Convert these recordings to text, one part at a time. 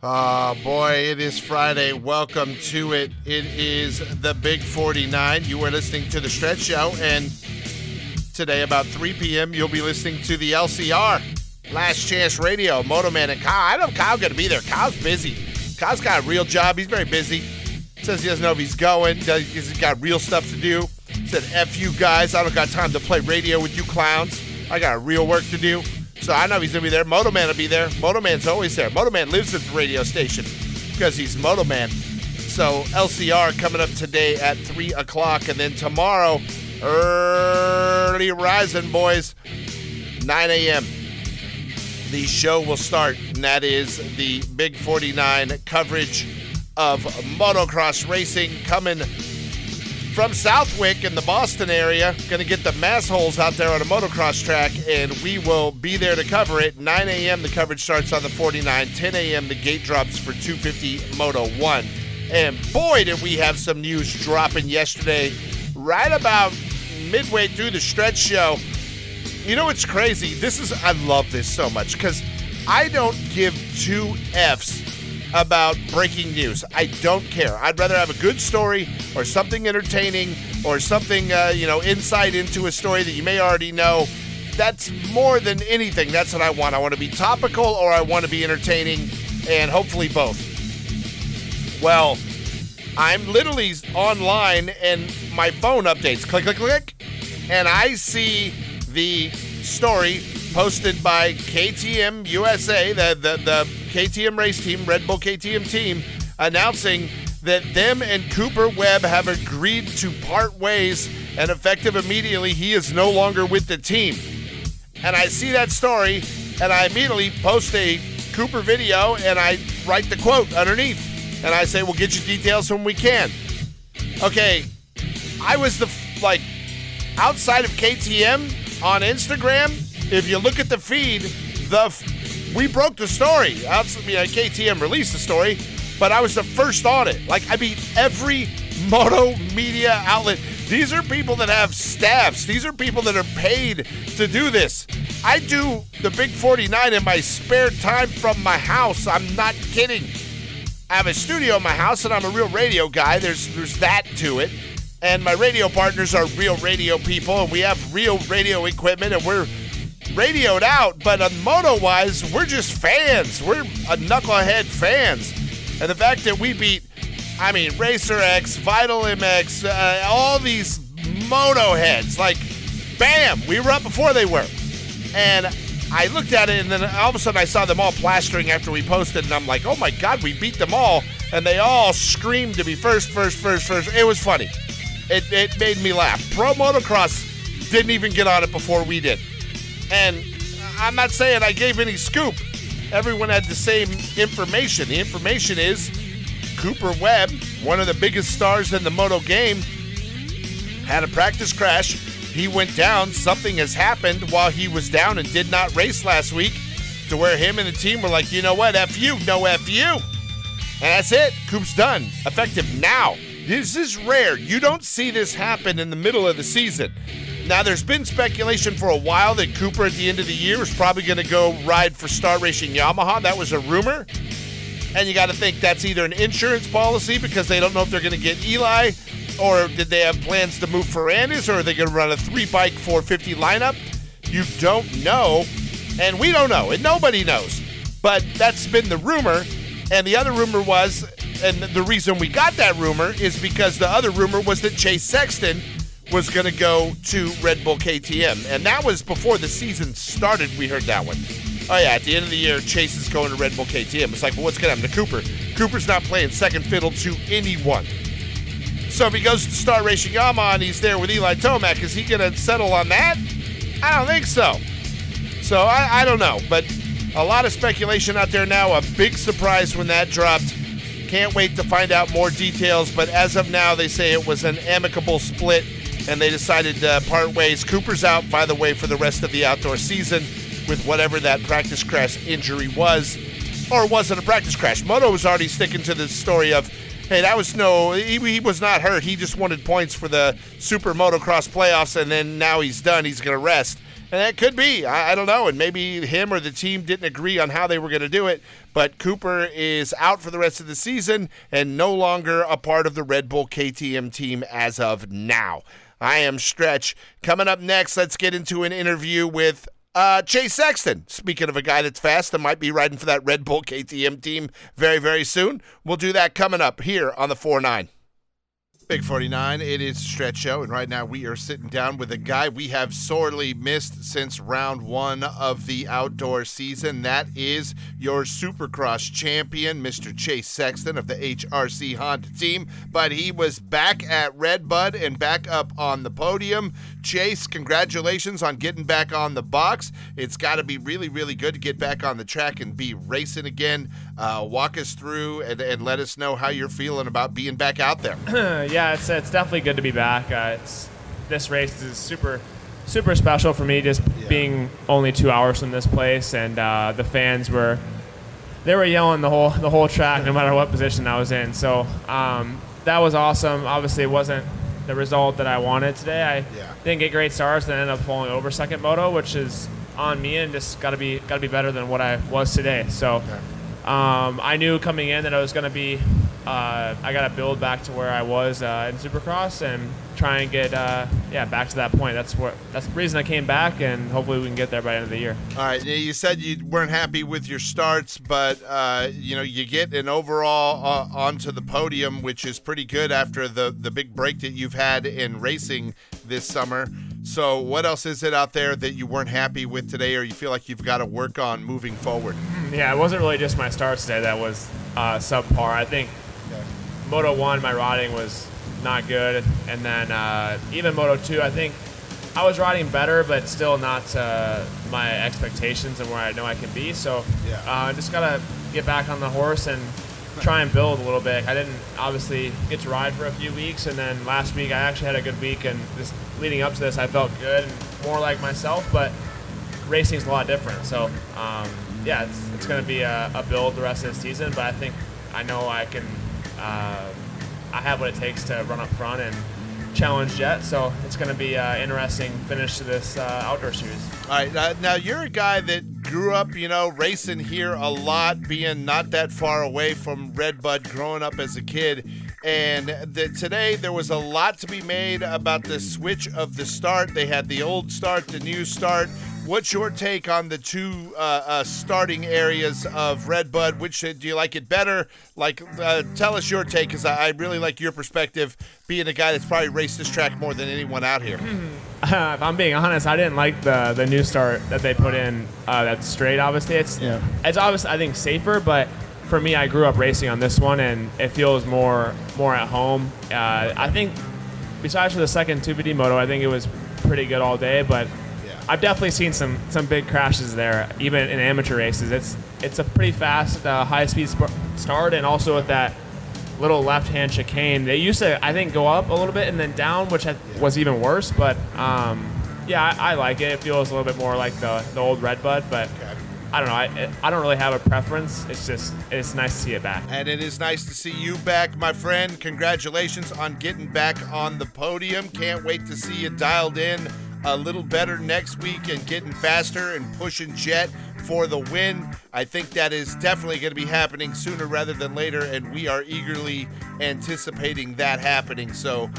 Boy, it is Friday. Welcome to it. It is the Big 49. You are listening to The Stretch Show, and today about 3 p.m. you'll be listening to the LCR, Last Chance Radio, Moto Man and Kyle. I know Kyle's going to be there. Kyle's busy. Kyle's got a real job. He's very busy. Says he doesn't know if he's going. He's got real stuff to do. Said, F you guys. I don't got time to play radio with you clowns. I got real work to do. So I know he's going to be there. Moto Man will be there. Moto Man's always there. Moto Man lives at the radio station because he's Moto Man. So LCR coming up today at 3 o'clock. And then tomorrow, early rising, boys, 9 a.m. the show will start, and that is the Big 49 coverage of motocross racing coming from Southwick in the Boston area. Going to get the mass holes out there on a motocross track, and we will be there to cover it. 9 a.m. the coverage starts on the 49. 10 a.m. the gate drops for 250 Moto 1. And boy, did we have some news dropping yesterday right about midway through the Stretch Show. You know what's crazy? I love this so much because I don't give two F's about breaking news. I don't care. I'd rather have a good story or something entertaining or something, insight into a story that you may already know. That's more than anything. That's what I want. I want to be topical or I want to be entertaining, and hopefully both. Well, I'm literally online and my phone updates. Click, click, click. And I see the story posted by KTM USA, the KTM race team, Red Bull KTM team, announcing that them and Cooper Webb have agreed to part ways, and effective immediately, he is no longer with the team. And I see that story, and I immediately post a Cooper video, and I write the quote underneath, and I say, we'll get you details when we can. Okay, I was outside of KTM, on Instagram, if you look at the feed, we broke the story. KTM released the story, but I was the first on it. Every moto media outlet. These are people that have staffs. These are people that are paid to do this. I do the Big 49 in my spare time from my house. I'm not kidding. I have a studio in my house, and I'm a real radio guy. There's that to it. And my radio partners are real radio people, and we have real radio equipment, and we're radioed out. But on moto-wise, we're just fans. We're a knucklehead fans. And the fact that we beat, Racer X, Vital MX, all these moto heads, bam, we were up before they were. And I looked at it, and then all of a sudden I saw them all plastering after we posted, and I'm like, oh, my God, we beat them all. And they all screamed to be first. It was funny. It made me laugh. Pro Motocross didn't even get on it before we did. And I'm not saying I gave any scoop. Everyone had the same information. The information is Cooper Webb, one of the biggest stars in the moto game, had a practice crash. He went down. Something has happened while he was down and did not race last week, to where him and the team were like, you know what, F you, no F you. And that's it. Coop's done. Effective now. This is rare. You don't see this happen in the middle of the season. Now, there's been speculation for a while that Cooper at the end of the year is probably going to go ride for Star Racing Yamaha. That was a rumor. And you got to think that's either an insurance policy because they don't know if they're going to get Eli, or did they have plans to move Ferrandis, or are they going to run a 3-bike 450 lineup? You don't know, and we don't know, and nobody knows. But that's been the rumor. And the other rumor was, and the reason we got that rumor is because the other rumor was that Chase Sexton was going to go to Red Bull KTM. And that was before the season started, we heard that one. Oh, yeah, at the end of the year, Chase is going to Red Bull KTM. It's like, well, what's going to happen to Cooper? Cooper's not playing second fiddle to anyone. So if he goes to Star Racing Yamaha and he's there with Eli Tomac, is he going to settle on that? I don't think so. So I don't know. But a lot of speculation out there now. A big surprise when that dropped. Can't wait to find out more details, but as of now, they say it was an amicable split, and they decided to part ways. Cooper's out, by the way, for the rest of the outdoor season with whatever that practice crash injury was, or wasn't a practice crash. Moto was already sticking to the story of, hey, that was he was not hurt. He just wanted points for the Super Motocross playoffs, and then now he's done. He's going to rest. And that could be. I don't know. And maybe him or the team didn't agree on how they were going to do it. But Cooper is out for the rest of the season and no longer a part of the Red Bull KTM team as of now. I am Stretch. Coming up next, let's get into an interview with Chase Sexton. Speaking of a guy that's fast and might be riding for that Red Bull KTM team very, very soon. We'll do that coming up here on the 49. Big 49, it is Stretch Show, and right now we are sitting down with a guy we have sorely missed since round one of the outdoor season. That is your Supercross champion, Mr. Chase Sexton of the HRC Honda team, but he was back at Red Bud and back up on the podium. Chase, congratulations on getting back on the box. It's got to be really, really good to get back on the track and be racing again. Walk us through and let us know how you're feeling about being back out there. Yeah, it's definitely good to be back. This race is super, super special for me, just being only 2 hours from this place, and the fans were yelling the whole track, no matter what position I was in. So that was awesome. Obviously, it wasn't the result that I wanted today. I didn't get great stars, and ended up falling over second moto, which is on me, and just gotta be better than what I was today. So I knew coming in that I was gonna be. I got to build back to where I was in Supercross and try and get back to that point. That's the reason I came back, and hopefully we can get there by the end of the year. All right, you said you weren't happy with your starts, but you get an overall onto the podium, which is pretty good after the big break that you've had in racing this summer. So what else is it out there that you weren't happy with today, or you feel like you've got to work on moving forward? Yeah, it wasn't really just my starts today that was subpar. I think Moto 1, my riding was not good, and then even Moto 2, I think I was riding better, but still not my expectations and where I know I can be. So I just gotta get back on the horse and try and build a little bit. I didn't obviously get to ride for a few weeks, and then last week I actually had a good week, and just leading up to this I felt good and more like myself, but racing's a lot different. So it's gonna be a build the rest of the season, but I think I know I can. I have what it takes to run up front and challenge Jet, so it's going to be an interesting finish to this outdoor series. All right, now you're a guy that grew up, racing here a lot, being not that far away from Red Bud, growing up as a kid, and today there was a lot to be made about the switch of the start. They had the old start, the new start. What's your take on the two starting areas of Red Bud? Which do you like it better? Tell us your take, because I really like your perspective, being a guy that's probably raced this track more than anyone out here. If I'm being honest, I didn't like the new start that they put in. That's straight, obviously. It's obviously, I think, safer, but for me, I grew up racing on this one, and it feels more at home. I think, besides for the second 250 moto, I think it was pretty good all day, but I've definitely seen some big crashes there, even in amateur races. It's a pretty fast, high-speed start, and also with that little left-hand chicane. They used to, I think, go up a little bit and then down, which was even worse. But, I like it. It feels a little bit more like the old Red Bud, but... Okay. I don't know. I don't really have a preference. It's just, it's nice to see it back. And it is nice to see you back, my friend. Congratulations on getting back on the podium. Can't wait to see you dialed in a little better next week and getting faster and pushing Jet for the win. I think that is definitely going to be happening sooner rather than later, and we are eagerly anticipating that happening. So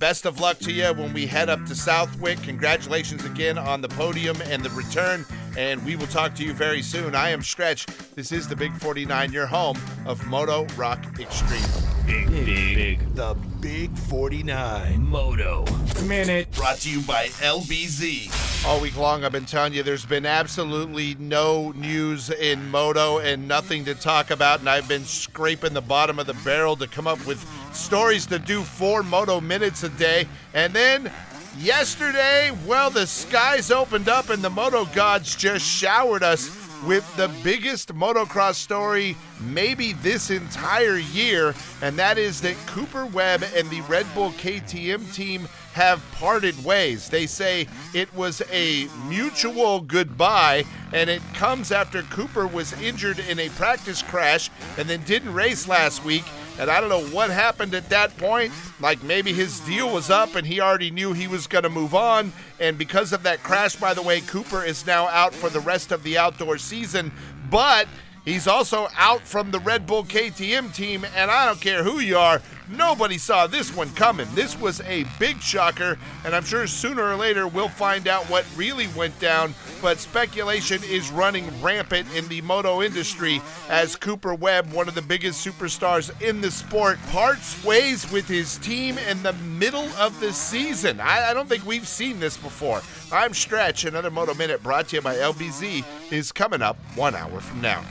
best of luck to you when we head up to Southwick. Congratulations again on the podium and the return. And we will talk to you very soon. I am Stretch. This is the Big 49, your home of Moto Rock Extreme. Big. The Big 49 Moto Minute. Brought to you by LBZ. All week long, I've been telling you there's been absolutely no news in Moto and nothing to talk about. And I've been scraping the bottom of the barrel to come up with stories to do 4 Moto Minutes a day. And then... yesterday, the skies opened up and the moto gods just showered us with the biggest motocross story maybe this entire year, and that is that Cooper Webb and the Red Bull KTM team have parted ways. They say it was a mutual goodbye, and it comes after Cooper was injured in a practice crash and then didn't race last week. And I don't know what happened at that point. Like, maybe his deal was up and he already knew he was going to move on. And because of that crash, by the way, Cooper is now out for the rest of the outdoor season. But he's also out from the Red Bull KTM team, and I don't care who you are, nobody saw this one coming. This was a big shocker, and I'm sure sooner or later we'll find out what really went down, but speculation is running rampant in the moto industry as Cooper Webb, one of the biggest superstars in the sport, parts ways with his team in the middle of the season. I don't think we've seen this before. I'm Stretch. Another Moto Minute brought to you by LBZ is coming up 1 hour from now.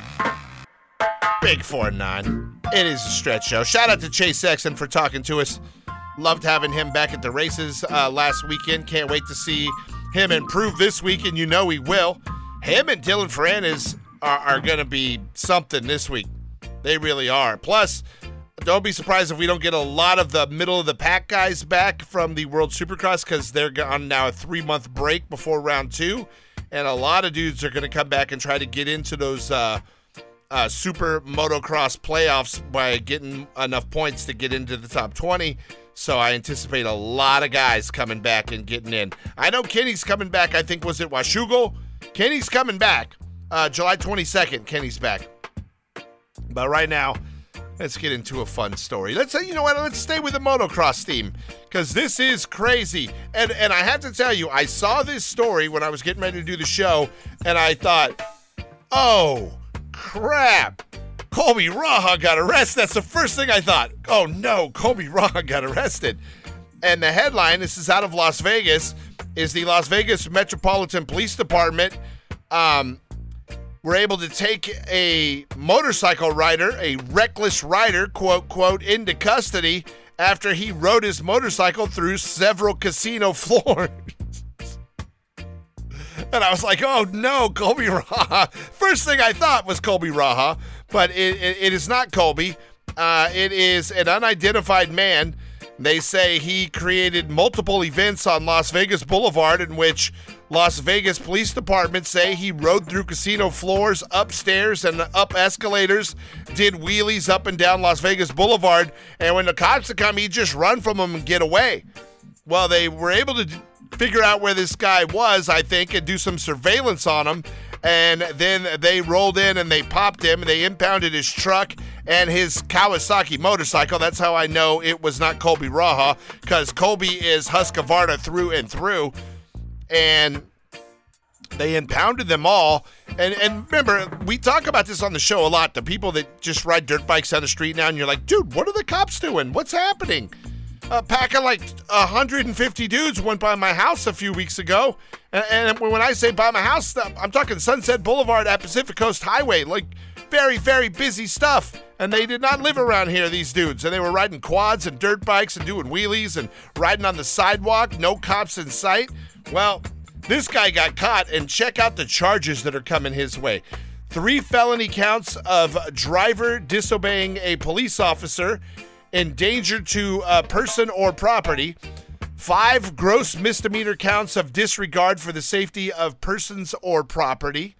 Big 4-9. It is a Stretch Show. Shout out to Chase Sexton for talking to us. Loved having him back at the races last weekend. Can't wait to see him improve this week, and you know he will. Him and Dylan Ferrandis are going to be something this week. They really are. Plus, don't be surprised if we don't get a lot of the middle-of-the-pack guys back from the World Supercross because they're on now a 3-month break before round two, and a lot of dudes are going to come back and try to get into those super motocross playoffs by getting enough points to get into the top 20. So I anticipate a lot of guys coming back and getting in. I know Kenny's coming back. I think, was it Washougal? Kenny's coming back. July 22nd, Kenny's back. But right now, let's get into a fun story. Let's say, you know what? Let's stay with the motocross theme because this is crazy. And I have to tell you, I saw this story when I was getting ready to do the show, and I thought, oh, crap, Colby Raha got arrested. That's the first thing I thought. Oh no, Colby Raha got arrested. And the headline, this is out of Las Vegas, is the Las Vegas Metropolitan Police Department were able to take a motorcycle rider, a reckless rider, quote, quote, into custody after he rode his motorcycle through several casino floors. And I was like, oh no, Colby Raha. First thing I thought was Colby Raha, but it is not Colby. It is an unidentified man. They say he created multiple events on Las Vegas Boulevard in which Las Vegas Police Department say he rode through casino floors, upstairs, and up escalators, did wheelies up and down Las Vegas Boulevard, and when the cops would come, he'd just run from them and get away. Well, they were able to figure out where this guy was, I think, and do some surveillance on him. And then they rolled in and they popped him and they impounded his truck and his Kawasaki motorcycle. That's how I know it was not Colby Raha, because Colby is Husqvarna through and through. And they impounded them all. And remember, we talk about this on the show a lot, the people that just ride dirt bikes down the street now, and you're like, dude, what are the cops doing? What's happening? A pack of like 150 dudes went by my house a few weeks ago. And when I say by my house, I'm talking Sunset Boulevard at Pacific Coast Highway. Like, very, very busy stuff. And they did not live around here, these dudes. And they were riding quads and dirt bikes and doing wheelies and riding on the sidewalk. No cops in sight. Well, this guy got caught, and check out the charges that are coming his way. 3 felony counts of driver disobeying a police officer, endangered to a person or property, 5 gross misdemeanor counts of disregard for the safety of persons or property,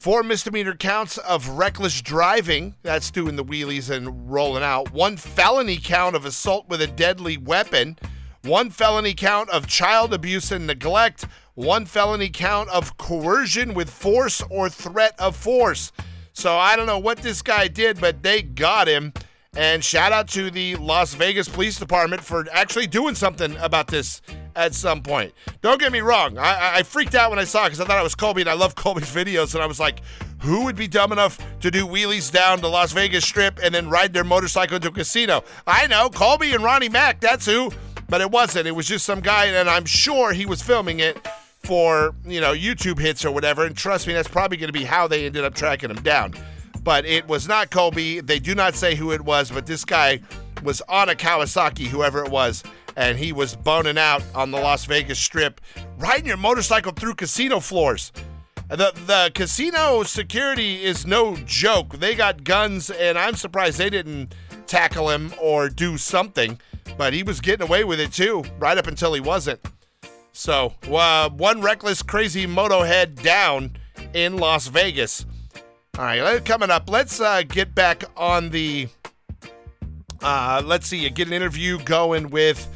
4 misdemeanor counts of reckless driving, that's doing the wheelies and rolling out, 1 felony count of assault with a deadly weapon, 1 felony count of child abuse and neglect, 1 felony count of coercion with force or threat of force. So I don't know what this guy did, but they got him. And shout out to the Las Vegas Police Department for actually doing something about this at some point. Don't get me wrong. I freaked out when I saw it because I thought it was Colby, and I love Colby's videos. And I was like, who would be dumb enough to do wheelies down the Las Vegas Strip and then ride their motorcycle into a casino? I know, Colby and Ronnie Mac, that's who. But it wasn't. It was just some guy, and I'm sure he was filming it for, you know, YouTube hits or whatever. And trust me, that's probably going to be how they ended up tracking him down. But it was not Colby. They do not say who it was, but this guy was on a Kawasaki, whoever it was, and he was boning out on the Las Vegas Strip, riding your motorcycle through casino floors. The casino security is no joke. They got guns, and I'm surprised they didn't tackle him or do something. But he was getting away with it, too, right up until he wasn't. So, one reckless, crazy moto head down in Las Vegas. All right, coming up, let's get back on the, get an interview going with,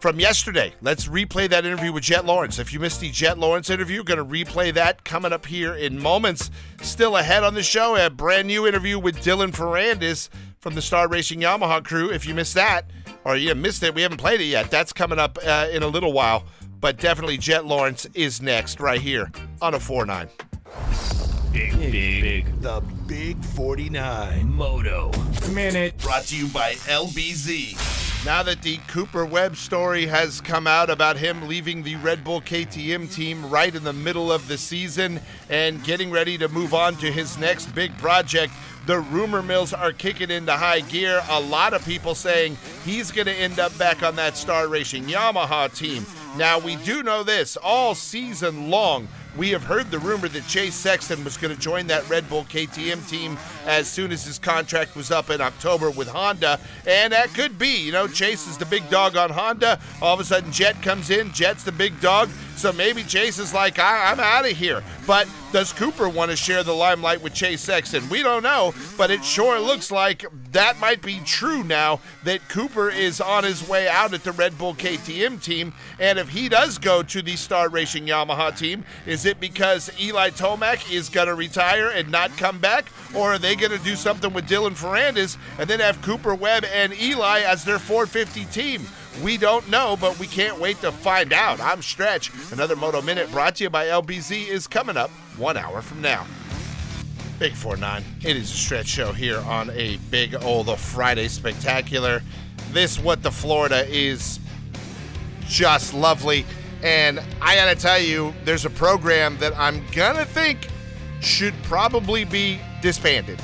from yesterday. Let's replay that interview with Jet Lawrence. If you missed the Jet Lawrence interview, going to replay that coming up here in moments. Still ahead on the show, a brand new interview with Dylan Ferrandis from the Star Racing Yamaha crew. If you missed that, or you missed it, we haven't played it yet. That's coming up in a little while. But definitely Jet Lawrence is next right here on a 4-9. Big. The Big 49 Moto Minute. Brought to you by LBZ. Now that the Cooper Webb story has come out about him leaving the Red Bull KTM team right in the middle of the season and getting ready to move on to his next big project, the rumor mills are kicking into high gear. A lot of people saying he's going to end up back on that Star Racing Yamaha team. Now, we do know this. All season long, we have heard the rumor that Chase Sexton was going to join that Red Bull KTM team as soon as his contract was up in October with Honda. And that could be, you know, Chase is the big dog on Honda. All of a sudden, Jet comes in. Jet's the big dog. So maybe Chase is like, I'm out of here. But does Cooper want to share the limelight with Chase Sexton? We don't know, but it sure looks like that might be true now that Cooper is on his way out at the Red Bull KTM team. And if he does go to the Star Racing Yamaha team, is it because Eli Tomac is going to retire and not come back? Or are they going to do something with Dylan Ferrandis and then have Cooper Webb and Eli as their 450 team? We don't know, but we can't wait to find out. I'm Stretch. Another Moto Minute brought to you by LBZ is coming up 1 hour from now. Big 49. It is a Stretch Show here on a big old Friday spectacular. This What the Florida is just lovely. And I gotta tell you, there's a program that I'm gonna think should probably be disbanded.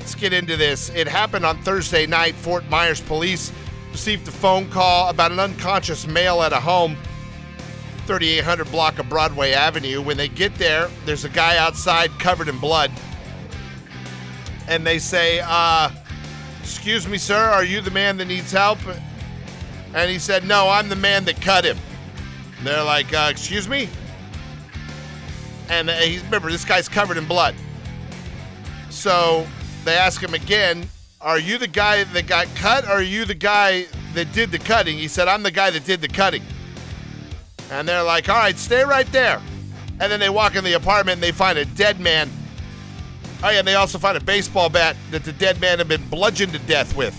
Let's get into this. It happened on Thursday night. Fort Myers police received a phone call about an unconscious male at a home, 3800 block of Broadway Avenue. When they get there, there's a guy outside covered in blood. And they say, excuse me, sir, are you the man that needs help? And he said, no, I'm the man that cut him. And they're like, excuse me? And remember, this guy's covered in blood. So they ask him again, are you the guy that got cut, or are you the guy that did the cutting? He said, I'm the guy that did the cutting. And they're like, all right, stay right there. And then they walk in the apartment, and they find a dead man. Oh, yeah, and they also find a baseball bat that the dead man had been bludgeoned to death with.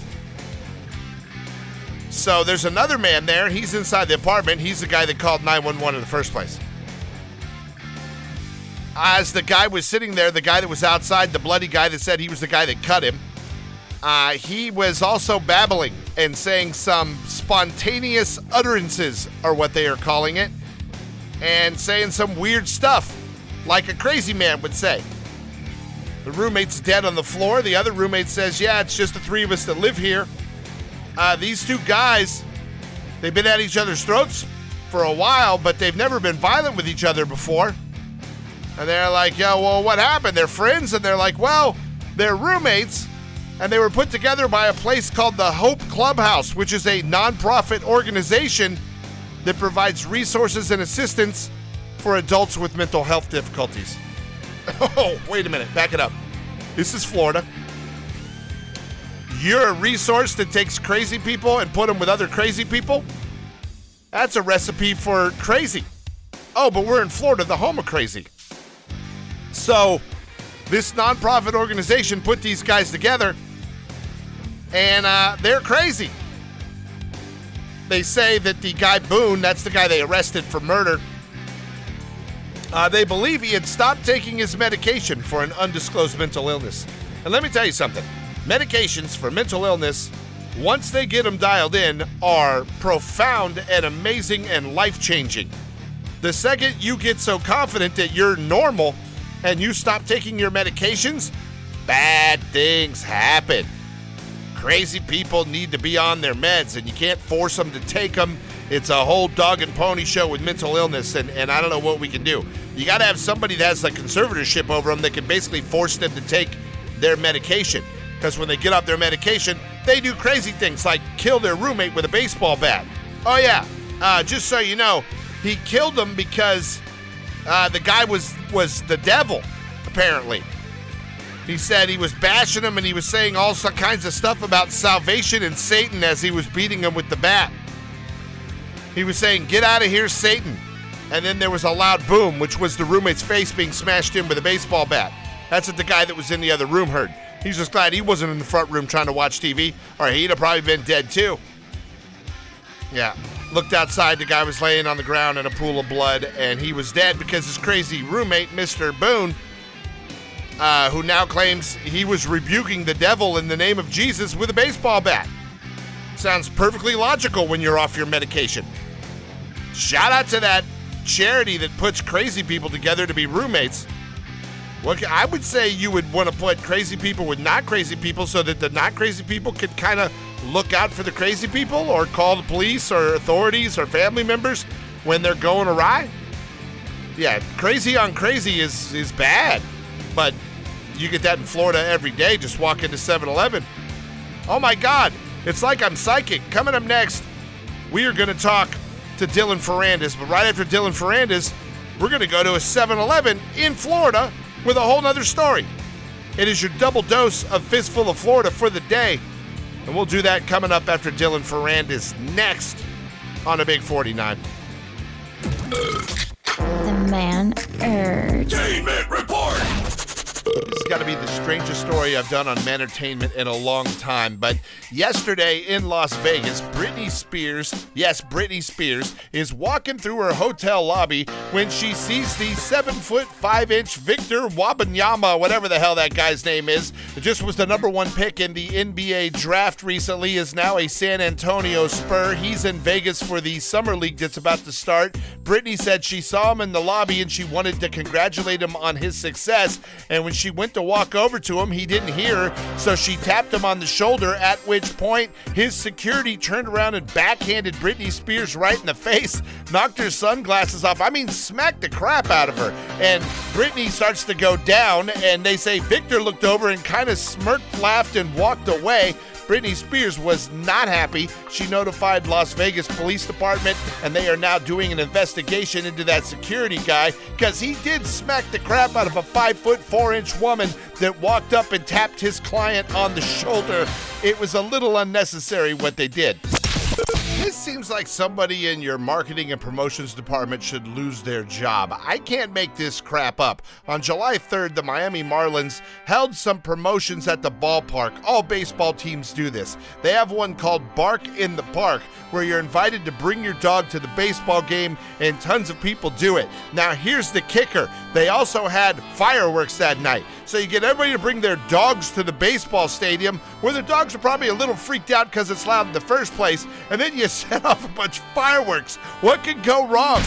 So there's another man there. He's inside the apartment. He's the guy that called 911 in the first place. As the guy was sitting there, the guy that was outside, the bloody guy that said he was the guy that cut him, he was also babbling and saying some spontaneous utterances, or what they are calling it, and saying some weird stuff, like a crazy man would say. The roommate's dead on the floor. The other roommate says, yeah, it's just the three of us that live here. These two guys, they've been at each other's throats for a while, but they've never been violent with each other before. And they're like, yeah, well, what happened? They're friends? And they're like, well, they're roommates. And they were put together by a place called the Hope Clubhouse, which is a nonprofit organization that provides resources and assistance for adults with mental health difficulties. Oh, wait a minute. Back it up. This is Florida. You're a resource that takes crazy people and put them with other crazy people? That's a recipe for crazy. Oh, but we're in Florida, the home of crazy. So this nonprofit organization put these guys together. And they're crazy. They say that the guy Boone, that's the guy they arrested for murder, they believe he had stopped taking his medication for an undisclosed mental illness. And let me tell you something. Medications for mental illness, once they get them dialed in, are profound and amazing and life-changing. The second you get so confident that you're normal and you stop taking your medications, bad things happen. Crazy people need to be on their meds, and you can't force them to take them. It's a whole dog and pony show with mental illness, and I don't know what we can do. You got to have somebody that has a conservatorship over them that can basically force them to take their medication, because when they get off their medication, They do crazy things like kill their roommate with a baseball bat. Oh, yeah. Just so you know, he killed him because the guy was the devil, apparently. He said he was bashing him and he was saying all kinds of stuff about salvation and Satan as he was beating him with the bat. He was saying, "Get out of here, Satan." And then there was a loud boom, which was the roommate's face being smashed in with a baseball bat. That's what the guy that was in the other room heard. He's just glad he wasn't in the front room trying to watch TV, or he'd have probably been dead too. Yeah. Looked outside, the guy was laying on the ground in a pool of blood, and he was dead because his crazy roommate, Mr. Boone, who now claims he was rebuking the devil in the name of Jesus with a baseball bat. Sounds perfectly logical when you're off your medication. Shout out to that charity that puts crazy people together to be roommates. Well, I would say you would want to put crazy people with not crazy people so that the not crazy people could kind of look out for the crazy people or call the police or authorities or family members when they're going awry. Yeah, crazy on crazy is bad, but you get that in Florida every day. Just walk into 7-Eleven. Oh my God, it's like I'm psychic. Coming up next, we are going to talk to Dylan Ferrandis, but right after Dylan Ferrandis, we're going to go to a 7-Eleven in Florida with a whole nother story. It is your double dose of Fistful of Florida for the day, and we'll do that coming up after Dylan Ferrandis next on a Big 49. The Manertainment Report. This has got to be the strangest story I've done on Manertainment in a long time, but yesterday in Las Vegas, Britney Spears, yes, Britney Spears, is walking through her hotel lobby when she sees the 7'5" Victor Wembanyama, whatever the hell that guy's name is. It just was the number one pick in the NBA draft recently, is now a San Antonio Spur. He's in Vegas for the summer league that's about to start. Britney said she saw him in the lobby and she wanted to congratulate him on his success, and when she went to walk over to him, he didn't hear her, so she tapped him on the shoulder, at which point his security turned around and backhanded Britney Spears right in the face, knocked her sunglasses off, I mean smacked the crap out of her, and Britney starts to go down, and they say Victor looked over and kind of smirked, laughed, and walked away. Britney Spears was not happy. She notified Las Vegas Police Department, and they are now doing an investigation into that security guy because he did smack the crap out of a 5'4" woman that walked up and tapped his client on the shoulder. It was a little unnecessary what they did. This seems like somebody in your marketing and promotions department should lose their job. I can't make this crap up. On July 3rd, the Miami Marlins held some promotions at the ballpark. All baseball teams do this. They have one called Bark in the Park, where you're invited to bring your dog to the baseball game, and tons of people do it. Now, here's the kicker. They also had fireworks that night. So you get everybody to bring their dogs to the baseball stadium, where the dogs are probably a little freaked out because it's loud in the first place, and then you set off a bunch of fireworks. What could go wrong?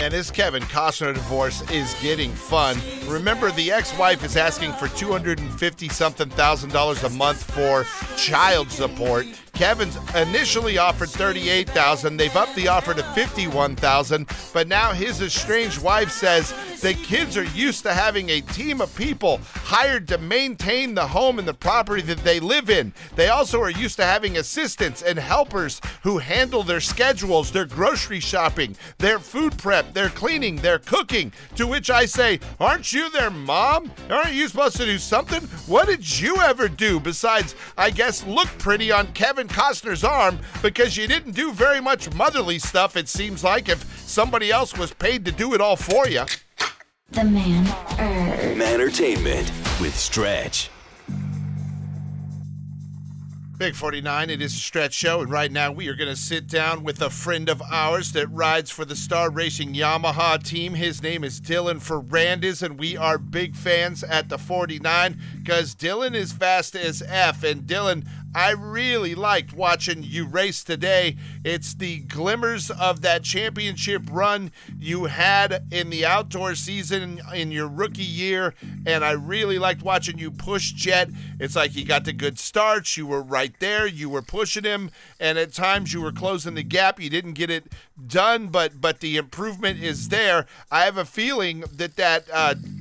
And this Kevin Costner divorce is getting fun. Remember, the ex-wife is asking for $250,000 a month for child support. Kevin's initially offered $38,000. They've upped the offer to $51,000, but now his estranged wife says the kids are used to having a team of people hired to maintain the home and the property that they live in. They also are used to having assistants and helpers who handle their schedules, their grocery shopping, their food prep, their cleaning, their cooking, to which I say, aren't you their mom? Aren't you supposed to do something? What did you ever do besides, I guess, look pretty on Kevin Costner's arm, because you didn't do very much motherly stuff, it seems like, if somebody else was paid to do it all for you. The Manertainment with Stretch. Big 49, it is a Stretch Show, and right now we are going to sit down with a friend of ours that rides for the Star Racing Yamaha team. His name is Dylan Ferrandis, and we are big fans at the 49 because Dylan is fast as F. And Dylan, I really liked watching you race today. It's the glimmers of that championship run you had in the outdoor season in your rookie year, and I really liked watching you push Jet. It's like you got the good starts, you were right there, you were pushing him, and at times you were closing the gap. You didn't get it done, but the improvement is there. I have a feeling that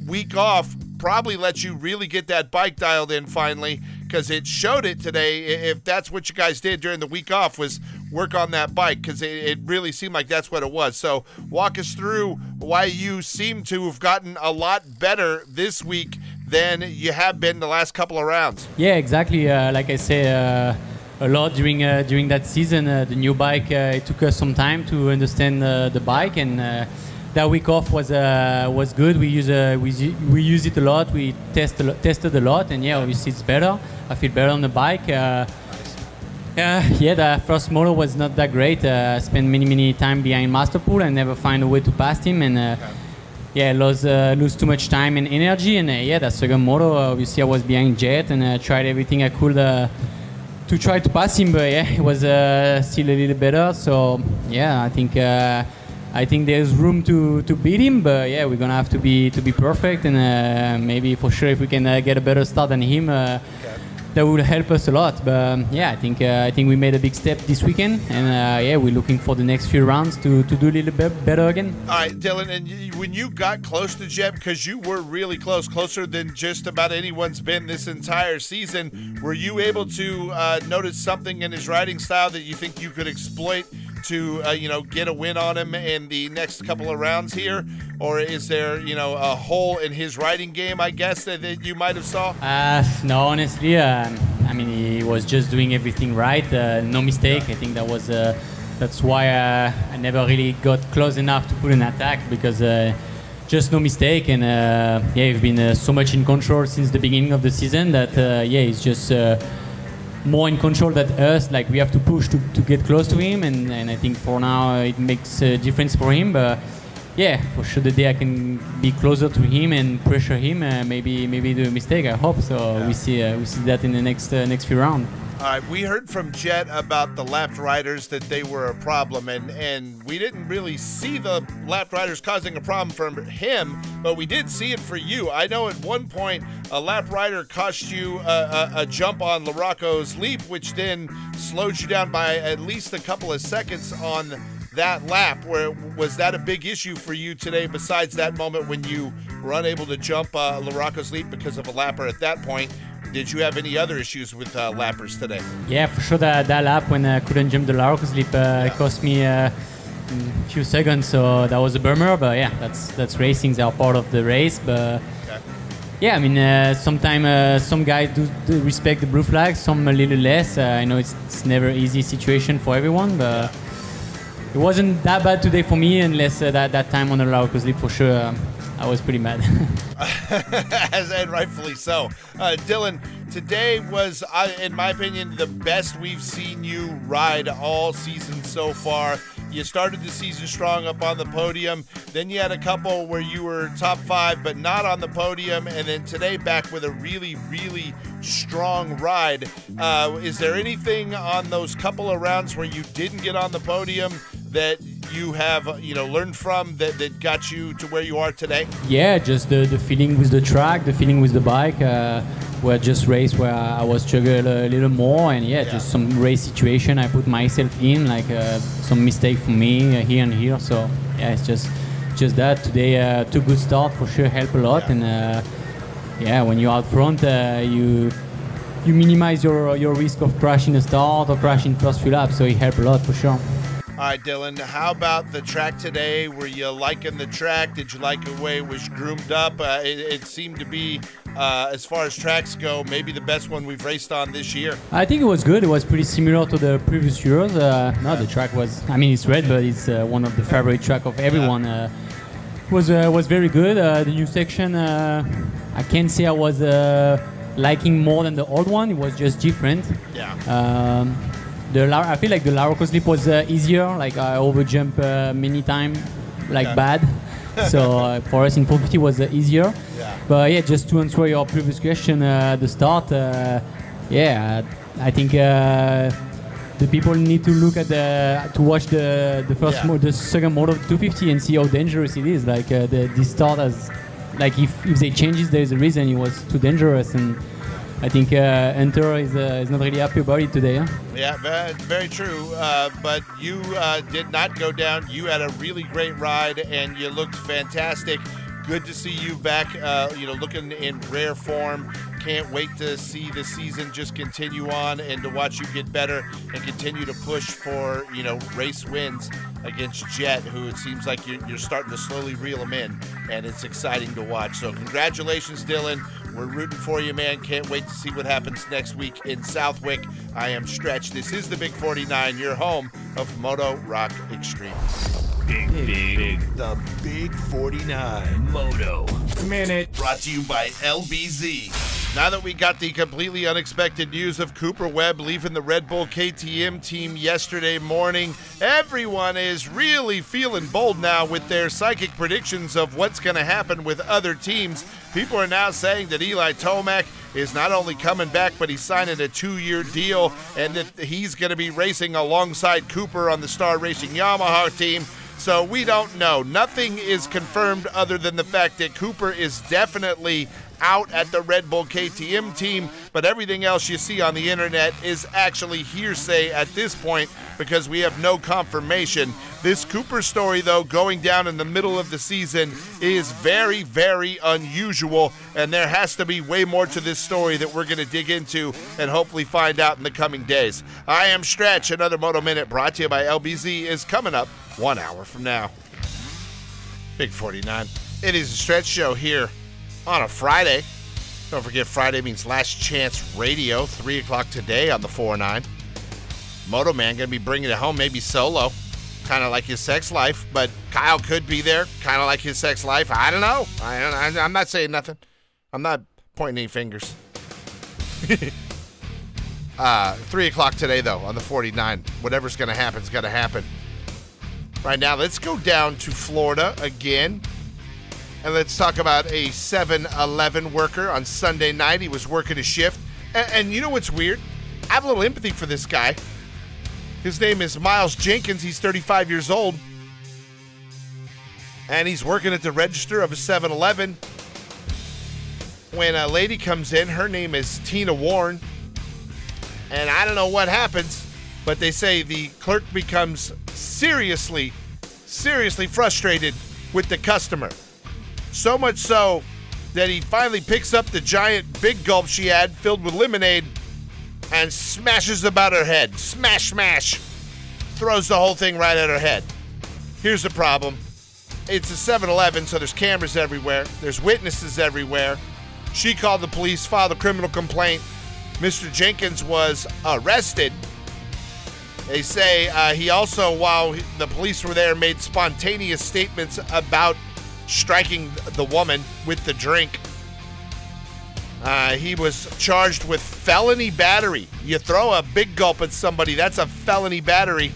week off probably lets you really get that bike dialed in finally, because it showed it today. If that's what you guys did during the week off was work on that bike, because it really seemed like that's what it was. So walk us through why you seem to have gotten a lot better this week than you have been the last couple of rounds. Yeah, exactly. Like I say, a lot during that season, the new bike, it took us some time to understand the bike, and that week off was good. We use it a lot. We tested a lot, and yeah, obviously it's better. I feel better on the bike. The first moto was not that great. I spent many time behind Masterpool and never find a way to pass him, and lose too much time and energy. And that second moto, obviously I was behind Jet, and I tried everything I could to try to pass him, but it was still a little better. So I think there's room to beat him, but we're gonna have to be perfect, and maybe for sure if we can get a better start than him, that will help us a lot. But I think we made a big step this weekend, and we're looking for the next few rounds to do a little bit better again. All right, Dylan, and when you got close to Jeb, because you were really closer than just about anyone's been this entire season, were you able to notice something in his riding style that you think you could exploit to get a win on him in the next couple of rounds here? Or is there a hole in his riding game, I guess, that you might have saw? No, honestly, he was just doing everything right, no mistake. I think that was that's why I never really got close enough to put an attack, because just no mistake. And he's been so much in control since the beginning of the season that he's just more in control than us. Like, we have to push to get close to him, and I think for now it makes a difference for him. But for sure the day I can be closer to him and pressure him, maybe do a mistake. I hope so. We see that in the next few rounds. All right, we heard from Jet about the lap riders, that they were a problem, and we didn't really see the lap riders causing a problem for him, but we did see it for you. I know at one point a lap rider cost you a jump on LaRocco's Leap, which then slowed you down by at least a couple of seconds on that lap. Where was that a big issue for you today, besides that moment when you were unable to jump LaRocco's Leap because of a lapper at that point? Did you have any other issues with lappers today? Yeah, for sure. That lap when I couldn't jump the LaRocco's Leap, it cost me a few seconds, so that was a bummer. But that's racing. They are part of the race. But sometimes some guys do respect the blue flag, some a little less. I know it's never an easy situation for everyone, but it wasn't that bad today for me, unless that time on the LaRocco's Leap for sure. I was pretty mad. And rightfully so. Dylan, today was, in my opinion, the best we've seen you ride all season so far. You started the season strong up on the podium. Then you had a couple where you were top five, but not on the podium. And then today back with a really, really strong ride. Is there anything on those couple of rounds where you didn't get on the podium that you have learned from that got you to where you are today? Yeah, just the feeling with the track, the feeling with the bike, where just race where I was struggling a little more, and just some race situation I put myself in, like some mistake for me here. So it's just that today, two good start for sure help a lot. And when you're out front, you minimize your risk of crashing the start or crashing first few laps, so it helped a lot for sure. All right, Dylan, how about the track today? Were you liking the track? Did you like the way it was groomed up? It seemed to be, as far as tracks go, maybe the best one we've raced on this year. I think it was good. It was pretty similar to the previous years. The track was, it's Red Bud, it's one of the favorite track of everyone. Was very good. The new section, I can't say I was liking more than the old one. It was just different. Yeah. I feel like the LaRocco's Leap was easier. Like, I overjumped many times, bad. So for us in 450 was easier. Yeah. But just to answer your previous question, the start, I think the people need to look at to watch the first the second moto 250 and see how dangerous it is. Like the start, as like if they change it, there is a reason it was too dangerous. And I think Hunter is not really happy about it today. Huh? Yeah, very true. But you did not go down. You had a really great ride, and you looked fantastic. Good to see you back, looking in rare form. Can't wait to see the season just continue on and to watch you get better and continue to push for, race wins against Jet, who it seems like you're starting to slowly reel him in, and it's exciting to watch. So congratulations, Dylan. We're rooting for you, man. Can't wait to see what happens next week in Southwick. I am Stretch. This is the Big 49, your home of Moto Rock Extreme. Big. The Big 49 Moto Minute. Brought to you by LBZ. Now that we got the completely unexpected news of Cooper Webb leaving the Red Bull KTM team yesterday morning, everyone is really feeling bold now with their psychic predictions of what's going to happen with other teams. People are now saying that Eli Tomac is not only coming back, but he's signing a 2-year deal, and that he's going to be racing alongside Cooper on the Star Racing Yamaha team. So we don't know. Nothing is confirmed other than the fact that Cooper is definitely out at the Red Bull KTM team, but everything else you see on the internet is actually hearsay at this point because we have no confirmation. This Cooper story, though, going down in the middle of the season is very, very unusual, and there has to be way more to this story that we're going to dig into and hopefully find out in the coming days. I am Stretch. Another Moto Minute brought to you by LBZ is coming up 1 hour from now. Big 49. It is a Stretch Show here on a Friday. Don't forget, Friday means Last Chance Radio, 3 o'clock today on the 409. Moto Man going to be bringing it home, maybe solo, kind of like his sex life, but Kyle could be there, kind of like his sex life. I don't know. I'm not saying nothing. I'm not pointing any fingers. 3 o'clock today, though, on the 49. Whatever's going to happen is going to happen. Right now, let's go down to Florida again. And let's talk about a 7-Eleven worker on Sunday night. He was working a shift. And you know what's weird? I have a little empathy for this guy. His name is Miles Jenkins. He's 35 years old. And he's working at the register of a 7-Eleven. When a lady comes in, her name is Tina Warren. And I don't know what happens, but they say the clerk becomes seriously frustrated with the customer. So much so that he finally picks up the giant big gulp she had filled with lemonade and smashes about her head. Smash, smash. Throws the whole thing right at her head. Here's the problem. It's a 7-Eleven, so there's cameras everywhere. There's witnesses everywhere. She called the police, filed a criminal complaint. Mr. Jenkins was arrested. They say he also, while the police were there, made spontaneous statements about striking the woman with the drink. He was charged with felony battery. You throw a big gulp at somebody, that's a felony battery.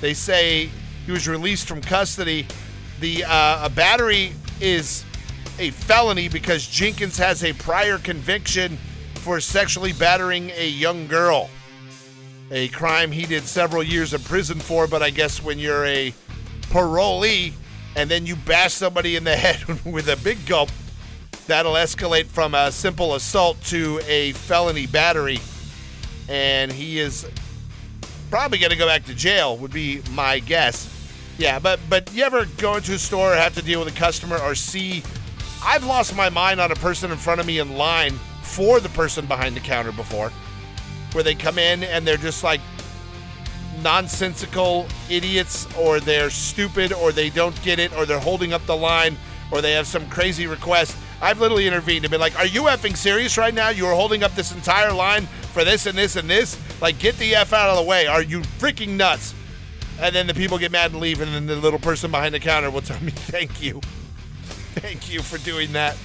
They say he was released from custody. A battery is a felony because Jenkins has a prior conviction for sexually battering a young girl, a crime he did several years in prison for. But I guess when you're a parolee and then you bash somebody in the head with a big gulp, that'll escalate from a simple assault to a felony battery. And he is probably going to go back to jail, would be my guess. Yeah, but you ever go into a store or have to deal with a customer or see... I've lost my mind on a person in front of me in line for the person behind the counter before, where they come in and they're just like nonsensical idiots, or they're stupid, or they don't get it, or they're holding up the line, or they have some crazy request. I've literally intervened and been like, are you effing serious right now? You are holding up this entire line for this and this and this? Like, get the F out of the way. Are you freaking nuts? And then the people get mad and leave, and then the little person behind the counter will tell me, thank you. Thank you for doing that.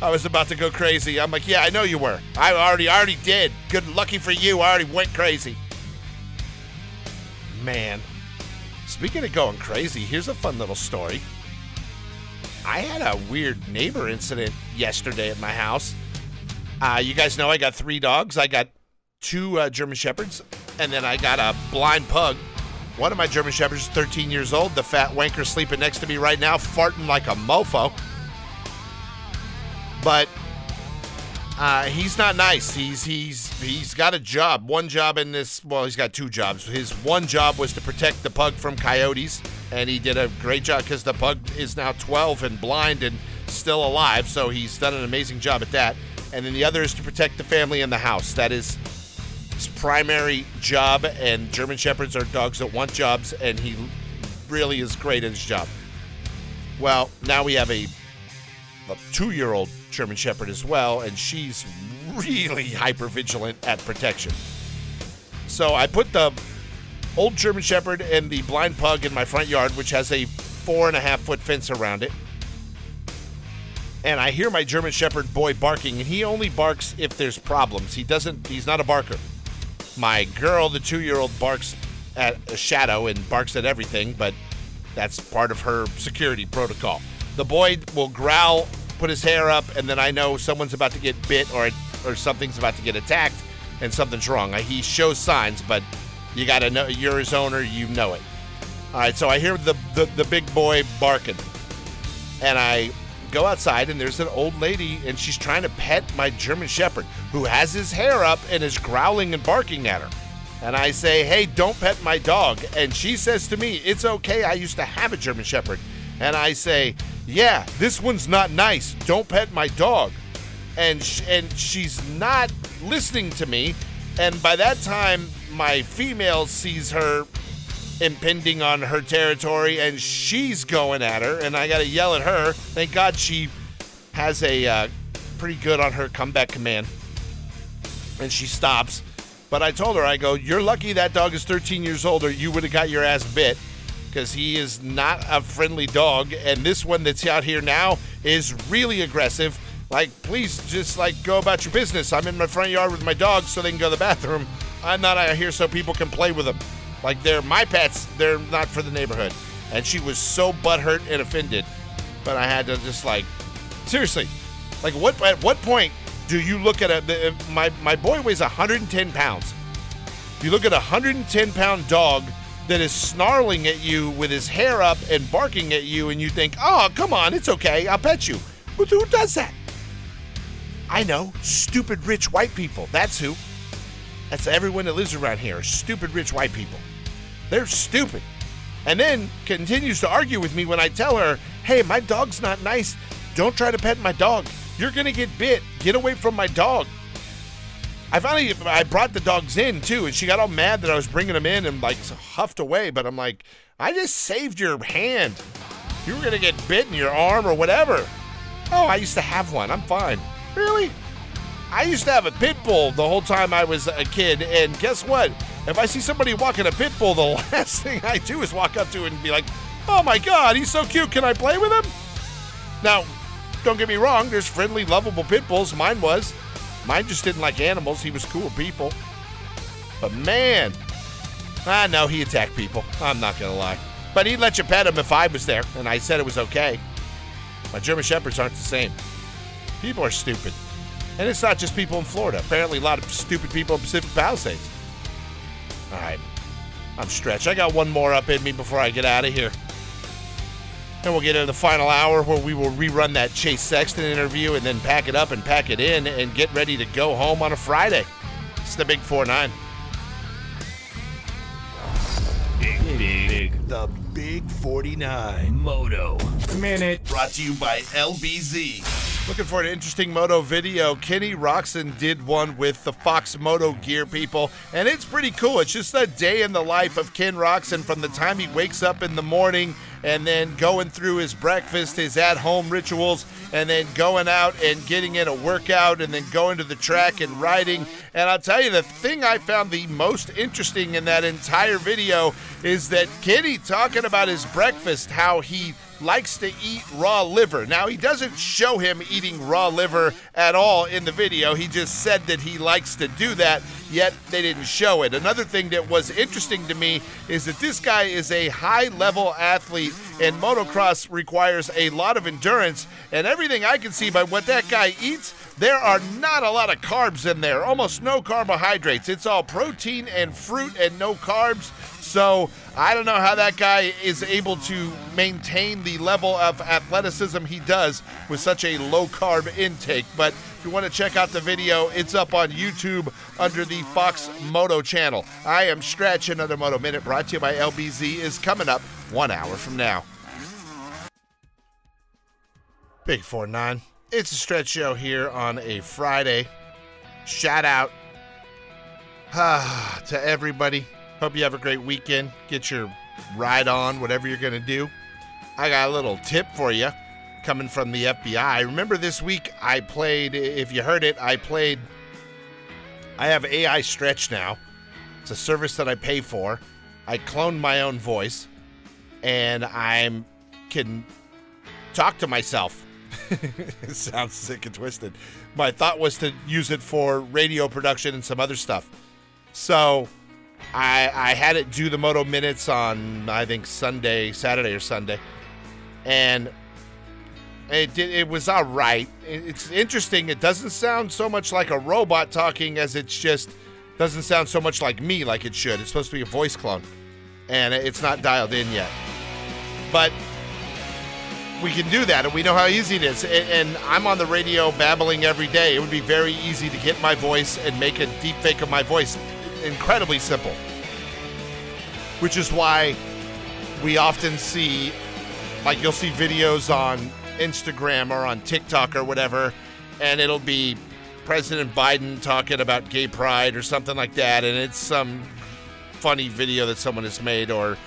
I was about to go crazy. I'm like, yeah, I know you were. I already did. Good lucky for you. I already went crazy. Man, speaking of going crazy, here's a fun little story. I had a weird neighbor incident yesterday at my house. You guys know I got 3 dogs. I got 2 German Shepherds, and then I got a blind pug. One of my German Shepherds is 13 years old. The fat wanker sleeping next to me right now, farting like a mofo. But he's not nice. He's got a job. He's got 2 jobs. His one job was to protect the pug from coyotes and he did a great job because the pug is now 12 and blind and still alive, so he's done an amazing job at that. And then the other is to protect the family and the house. That is his primary job, and German Shepherds are dogs that want jobs, and he really is great at his job. Well, now we have a 2-year-old German Shepherd as well, and she's really hypervigilant at protection. So I put the old German Shepherd and the blind pug in my front yard, which has a 4.5-foot fence around it. And I hear my German Shepherd boy barking, and he only barks if there's problems. He's not a barker. My girl, the 2-year-old, barks at a shadow and barks at everything, but that's part of her security protocol. The boy will growl, put his hair up, and then I know someone's about to get bit or something's about to get attacked and something's wrong. He shows signs, but you got to know, you're his owner, you know it. All right, so I hear the big boy barking, and I go outside, and there's an old lady, and she's trying to pet my German Shepherd, who has his hair up and is growling and barking at her. And I say, hey, don't pet my dog. And she says to me, it's okay, I used to have a German Shepherd. And I say, yeah, this one's not nice, don't pet my dog. And she's not listening to me. And by that time, my female sees her impending on her territory, and she's going at her, and I got to yell at her. Thank God she has a pretty good on her comeback command, and she stops. But I told her, I go, you're lucky that dog is 13 years old or you would have got your ass bit, because he is not a friendly dog, and this one that's out here now is really aggressive. Like, please just, like, go about your business. I'm in my front yard with my dogs so they can go to the bathroom. I'm not out here so people can play with them. Like, they're my pets, they're not for the neighborhood. And she was so butthurt and offended. But I had to just, like, seriously. Like, at what point do you look at my boy weighs 110 pounds. You look at a 110-pound dog that is snarling at you with his hair up and barking at you, and you think, oh, come on, it's okay, I'll pet you. But who does that? I know, stupid rich white people, that's who. That's everyone that lives around here, stupid rich white people. They're stupid. And then continues to argue with me when I tell her, hey, my dog's not nice. Don't try to pet my dog. You're going to get bit. Get away from my dog. I brought the dogs in, too, and she got all mad that I was bringing them in and, like, huffed away. But I'm like, I just saved your hand. You were going to get bit in your arm or whatever. Oh, I used to have one. I'm fine. Really? I used to have a pit bull the whole time I was a kid, and guess what? If I see somebody walking a pit bull, the last thing I do is walk up to it and be like, oh my God, he's so cute, can I play with him? Now, don't get me wrong, there's friendly, lovable pit bulls. Mine just didn't like animals. He was cool with people. But man, I know he attacked people, I'm not gonna lie. But he'd let you pet him if I was there, and I said it was okay. My German Shepherds aren't the same. People are stupid. And it's not just people in Florida. Apparently, a lot of stupid people in Pacific Palisades. All right. I'm Stretch. I got one more up in me before I get out of here. And we'll get into the final hour where we will rerun that Chase Sexton interview and then pack it up and pack it in and get ready to go home on a Friday. It's the Big 4-9. Big. The Big 49. Moto Minute. Brought to you by LBZ. Looking for an interesting moto video. Kenny Roczen did one with the Fox Moto gear, people, and it's pretty cool. It's just a day in the life of Ken Roczen from the time he wakes up in the morning and then going through his breakfast, his at-home rituals, and then going out and getting in a workout and then going to the track and riding. And I'll tell you, the thing I found the most interesting in that entire video is that Kenny talking about his breakfast, how he likes to eat raw liver. Now, he doesn't show him eating raw liver at all in the video. He just said that he likes to do that, yet they didn't show it. Another thing that was interesting to me is that this guy is a high-level athlete, and motocross requires a lot of endurance. And everything I can see by what that guy eats, there are not a lot of carbs in there, almost no carbohydrates. It's all protein and fruit and no carbs. So I don't know how that guy is able to maintain the level of athleticism he does with such a low-carb intake. But if you want to check out the video, it's up on YouTube under the Fox Moto channel. I am Stretch. Another Moto Minute brought to you by LBZ is coming up 1 hour from now. Big 49. It's a stretch show here on a Friday. Shout out to everybody. Hope you have a great weekend. Get your ride on, whatever you're going to do. I got a little tip for you coming from the FBI. Remember this week I played, if you heard it, I have AI Stretch now. It's a service that I pay for. I cloned my own voice, and I can talk to myself. It sounds sick and twisted. My thought was to use it for radio production and some other stuff. So I had it do the Moto Minutes on, I think, Saturday or Sunday. And it was all right. It's interesting. It doesn't sound so much like a robot talking as it's just doesn't sound so much like me like it should. It's supposed to be a voice clone. And it's not dialed in yet. But we can do that, and we know how easy it is. And I'm on the radio babbling every day. It would be very easy to get my voice and make a deep fake of my voice. Incredibly simple. Which is why we often see, like, you'll see videos on Instagram or on TikTok or whatever, and it'll be President Biden talking about gay pride or something like that, and it's some funny video that someone has made, or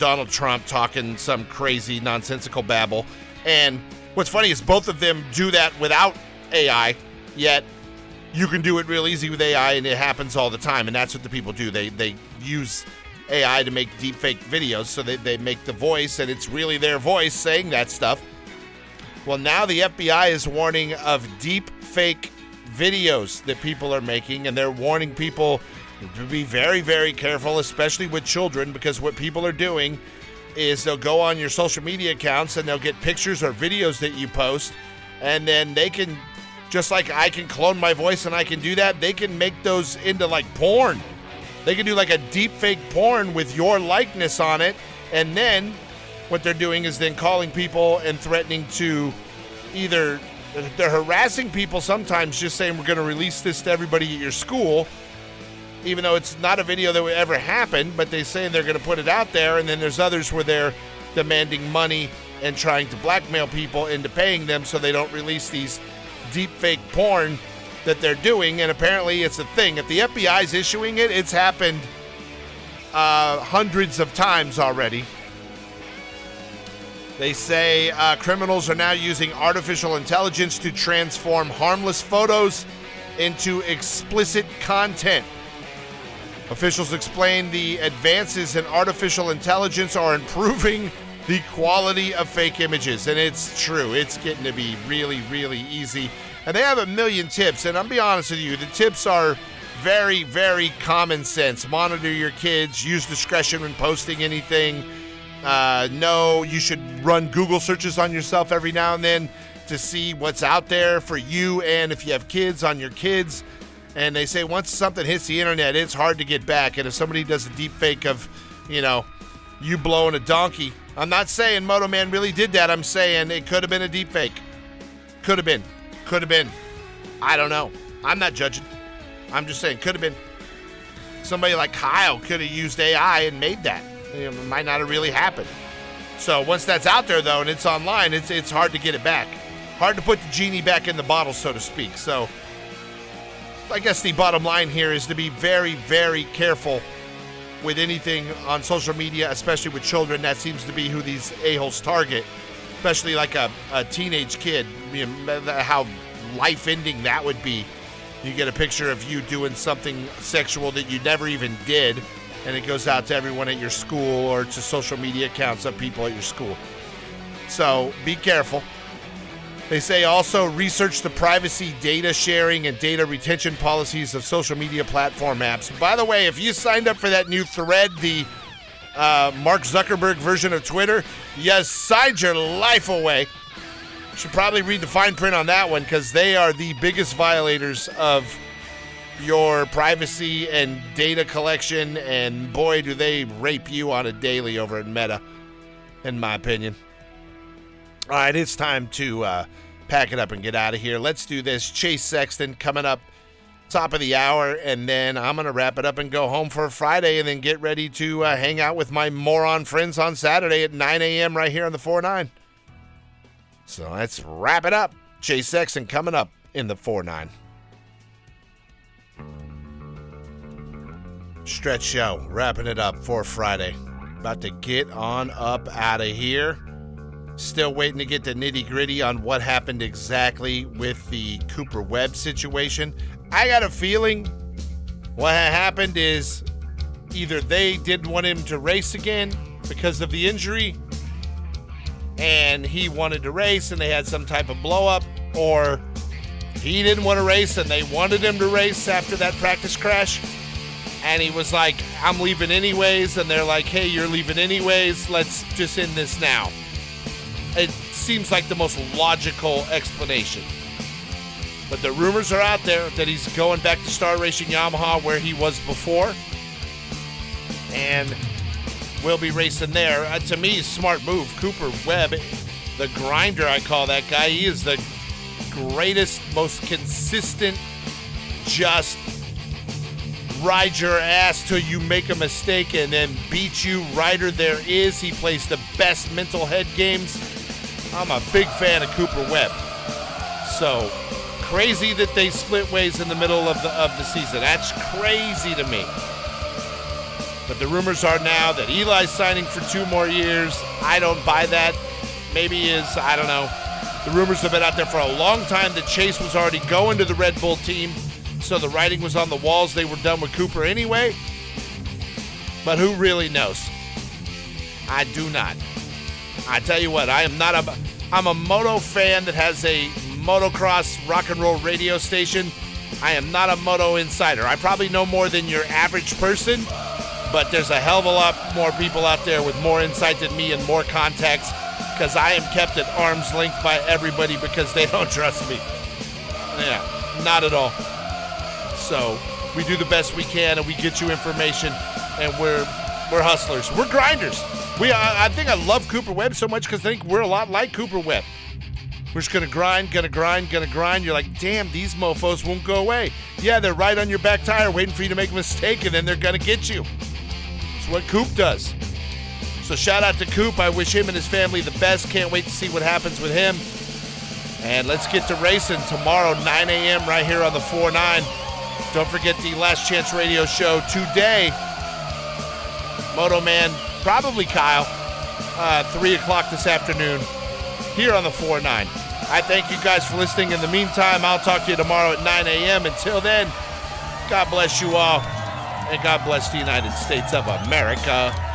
Donald Trump talking some crazy nonsensical babble. And what's funny is both of them do that without AI, yet you can do it real easy with AI, and it happens all the time. And that's what the people do. They use AI to make deepfake videos, so they make the voice, and it's really their voice saying that stuff. Well, now the FBI is warning of deep fake videos that people are making, and they're warning people to be very, very careful, especially with children, because what people are doing is they'll go on your social media accounts and they'll get pictures or videos that you post, and then they can, just like I can clone my voice and I can do that, they can make those into like porn. They can do like a deep fake porn with your likeness on it, and then what they're doing is then calling people and threatening to either, they're harassing people sometimes, just saying we're going to release this to everybody at your school, even though it's not a video that would ever happen, but they say they're going to put it out there. And then there's others where they're demanding money and trying to blackmail people into paying them so they don't release these deep fake porn that they're doing. And apparently it's a thing. If the FBI's issuing it, it's happened hundreds of times already. They say criminals are now using artificial intelligence to transform harmless photos into explicit content. Officials explain the advances in artificial intelligence are improving the quality of fake images. And it's true. It's getting to be really, really easy. And they have a million tips. And I'll be honest with you, the tips are very, very common sense. Monitor your kids. Use discretion when posting anything. No, you should run Google searches on yourself every now and then to see what's out there for you, and if you have kids, on your kids. And they say once something hits the internet, it's hard to get back. And if somebody does a deep fake of, you know, you blowing a donkey, I'm not saying Moto Man really did that. I'm saying it could have been a deep fake. Could have been. I don't know. I'm not judging. I'm just saying could have been. Somebody like Kyle could have used AI and made that. It might not have really happened. So once that's out there, though, and it's online, it's hard to get it back. Hard to put the genie back in the bottle, so to speak. So I guess the bottom line here is to be very, very careful with anything on social media, especially with children. That seems to be who these a-holes target, especially like a teenage kid. You know, how life-ending that would be. You get a picture of you doing something sexual that you never even did, and it goes out to everyone at your school or to social media accounts of people at your school. So be careful. They say also research the privacy, data sharing, and data retention policies of social media platform apps. By the way, if you signed up for that new thread, the Mark Zuckerberg version of Twitter, you signed your life away. You should probably read the fine print on that one, because they are the biggest violators of your privacy and data collection, and boy, do they rape you on a daily over at Meta, in my opinion. All right, it's time to pack it up and get out of here. Let's do this. Chase Sexton coming up top of the hour, and then I'm going to wrap it up and go home for Friday and then get ready to hang out with my moron friends on Saturday at 9 a.m. right here on the 4-9. So let's wrap it up. Chase Sexton coming up in the 4-9. Stretch Show, wrapping it up for Friday. About to get on up out of here. Still waiting to get the nitty-gritty on what happened exactly with the Cooper Webb situation. I got a feeling what happened is either they didn't want him to race again because of the injury and he wanted to race and they had some type of blow-up, or he didn't want to race and they wanted him to race after that practice crash. And he was like, I'm leaving anyways. And they're like, hey, you're leaving anyways. Let's just end this now. It seems like the most logical explanation. But the rumors are out there that he's going back to Star Racing Yamaha where he was before. And will be racing there. To me, smart move. Cooper Webb, the grinder, I call that guy. He is the greatest, most consistent, just ride your ass till you make a mistake and then beat you rider there is. He plays the best mental head games. I'm a big fan of Cooper Webb. So crazy that they split ways in the middle of the season. That's crazy to me. But the rumors are now that Eli's signing for 2 more years. I don't buy that. Maybe he is. I don't know. The rumors have been out there for a long time that Chase was already going to the Red Bull team. So the writing was on the walls. They were done with Cooper anyway. But who really knows? I do not. I tell you what, I'm a moto fan that has a motocross rock and roll radio station. I am not a moto insider. I probably know more than your average person, but there's a hell of a lot more people out there with more insight than me and more contacts, because I am kept at arm's length by everybody because they don't trust me. Yeah, not at all. So we do the best we can, and we get you information, and we're hustlers. We're grinders. I think I love Cooper Webb so much because I think we're a lot like Cooper Webb. We're just gonna grind. You're like, damn, these mofos won't go away. Yeah, they're right on your back tire waiting for you to make a mistake, and then they're gonna get you. It's what Coop does. So shout out to Coop. I wish him and his family the best. Can't wait to see what happens with him. And let's get to racing tomorrow, 9 a.m. right here on the 4-9. Don't forget the Last Chance Radio Show today. Moto Man, probably Kyle, 3 o'clock this afternoon here on the 4-9. I thank you guys for listening. In the meantime, I'll talk to you tomorrow at 9 a.m. Until then, God bless you all, and God bless the United States of America.